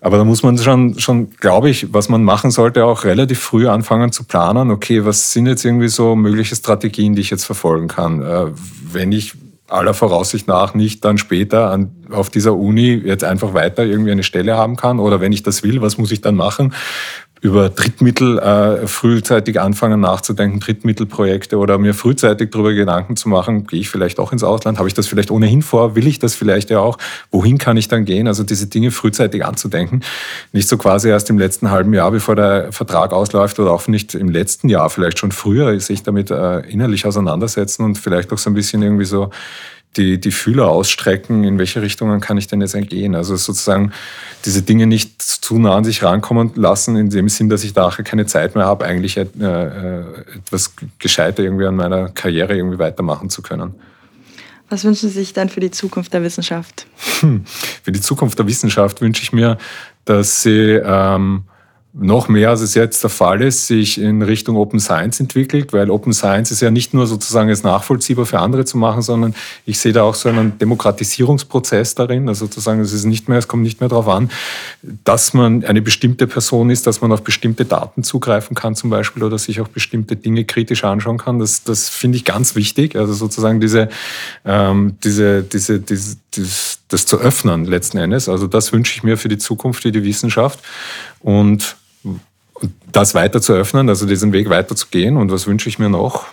Aber da muss man schon, schon, glaube ich, was man machen sollte, auch relativ früh anfangen zu planen, okay, was sind jetzt irgendwie so mögliche Strategien, die ich jetzt verfolgen kann, äh, wenn ich aller Voraussicht nach nicht dann später an, auf dieser Uni jetzt einfach weiter irgendwie eine Stelle haben kann. Oder wenn ich das will, was muss ich dann machen? Über Trittmittel äh, frühzeitig anfangen nachzudenken, Trittmittelprojekte oder mir frühzeitig darüber Gedanken zu machen, gehe ich vielleicht auch ins Ausland? Habe ich das vielleicht ohnehin vor? Will ich das vielleicht ja auch? Wohin kann ich dann gehen? Also diese Dinge frühzeitig anzudenken. Nicht so quasi erst im letzten halben Jahr, bevor der Vertrag ausläuft oder auch nicht im letzten Jahr, vielleicht schon früher sich damit äh, innerlich auseinandersetzen und vielleicht auch so ein bisschen irgendwie so die, die Fühler ausstrecken, in welche Richtungen kann ich denn jetzt gehen? Also sozusagen diese Dinge nicht zu nah an sich rankommen lassen, in dem Sinn, dass ich nachher keine Zeit mehr habe, eigentlich äh, etwas gescheiter irgendwie an meiner Karriere irgendwie weitermachen zu können. Was wünschen Sie sich dann für die Zukunft der Wissenschaft? Hm. Für die Zukunft der Wissenschaft wünsche ich mir, dass sie ähm, noch mehr, als es jetzt der Fall ist, sich in Richtung Open Science entwickelt, weil Open Science ist ja nicht nur sozusagen es nachvollziehbar für andere zu machen, sondern ich sehe da auch so einen Demokratisierungsprozess darin, also sozusagen es ist nicht mehr, es kommt nicht mehr darauf an, dass man eine bestimmte Person ist, dass man auf bestimmte Daten zugreifen kann zum Beispiel oder sich auch bestimmte Dinge kritisch anschauen kann, das, das finde ich ganz wichtig, also sozusagen diese, ähm, diese, diese, diese, das, das zu öffnen letzten Endes, also das wünsche ich mir für die Zukunft, für die Wissenschaft und das weiter zu öffnen, also diesen Weg weiter zu gehen. Und was wünsche ich mir noch?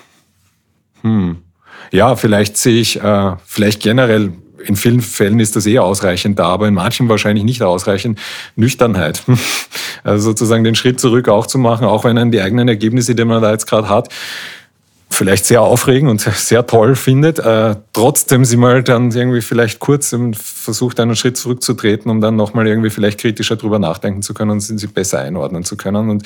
Hm. Ja, vielleicht sehe ich, äh, vielleicht generell, in vielen Fällen ist das eh ausreichend da, aber in manchen wahrscheinlich nicht ausreichend, Nüchternheit. Also sozusagen den Schritt zurück auch zu machen, auch wenn man die eigenen Ergebnisse, die man da jetzt gerade hat, vielleicht sehr aufregend und sehr toll findet, äh, trotzdem sie mal dann irgendwie vielleicht kurz versucht, einen Schritt zurückzutreten, um dann nochmal irgendwie vielleicht kritischer drüber nachdenken zu können und sie besser einordnen zu können. Und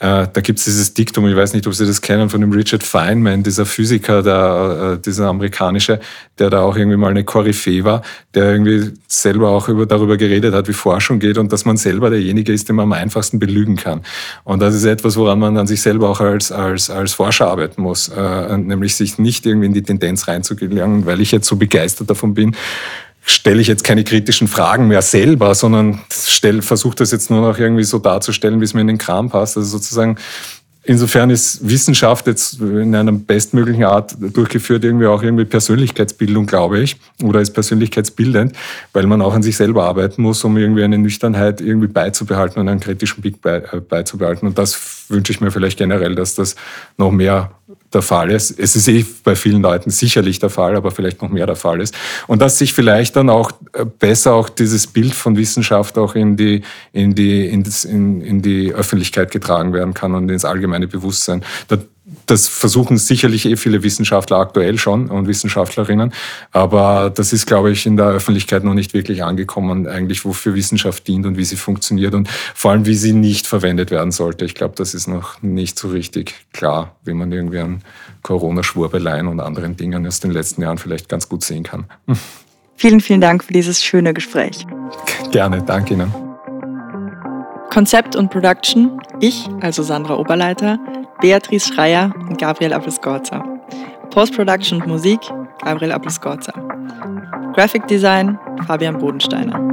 äh, da gibt es dieses Diktum, ich weiß nicht, ob Sie das kennen, von dem Richard Feynman, dieser Physiker, der, äh, dieser amerikanische, der da auch irgendwie mal eine Koryphäe war, der irgendwie selber auch über, darüber geredet hat, wie Forschung geht und dass man selber derjenige ist, den man am einfachsten belügen kann. Und das ist etwas, woran man an sich selber auch als, als, als Forscher arbeiten muss. Äh, nämlich sich nicht irgendwie in die Tendenz reinzugelangen, weil ich jetzt so begeistert davon bin, stelle ich jetzt keine kritischen Fragen mehr selber, sondern versuche das jetzt nur noch irgendwie so darzustellen, wie es mir in den Kram passt. Also sozusagen, insofern ist Wissenschaft jetzt in einer bestmöglichen Art durchgeführt, irgendwie auch irgendwie Persönlichkeitsbildung, glaube ich, oder ist persönlichkeitsbildend, weil man auch an sich selber arbeiten muss, um irgendwie eine Nüchternheit irgendwie beizubehalten und einen kritischen Blick beizubehalten. Und das wünsche ich mir vielleicht generell, dass das noch mehr der Fall ist. Es ist eh bei vielen Leuten sicherlich der Fall, aber vielleicht noch mehr der Fall ist. Und dass sich vielleicht dann auch besser auch dieses Bild von Wissenschaft auch in die, in die, in das, in, in die Öffentlichkeit getragen werden kann und ins allgemeine Bewusstsein. Das versuchen sicherlich eh viele Wissenschaftler aktuell schon und Wissenschaftlerinnen, aber das ist, glaube ich, in der Öffentlichkeit noch nicht wirklich angekommen, eigentlich wofür Wissenschaft dient und wie sie funktioniert und vor allem, wie sie nicht verwendet werden sollte. Ich glaube, das ist noch nicht so richtig klar, wie man irgendwie an Corona-Schwurbeleien und anderen Dingen aus den letzten Jahren vielleicht ganz gut sehen kann. Vielen, vielen Dank für dieses schöne Gespräch. Gerne, danke Ihnen. Konzept und Production, ich, also Sandra Oberleiter, Beatrice Schreier und Gabriel Appl-Scorza. Post-Production und Musik, Gabriel Appl-Scorza. Graphic Design, Fabian Bodensteiner.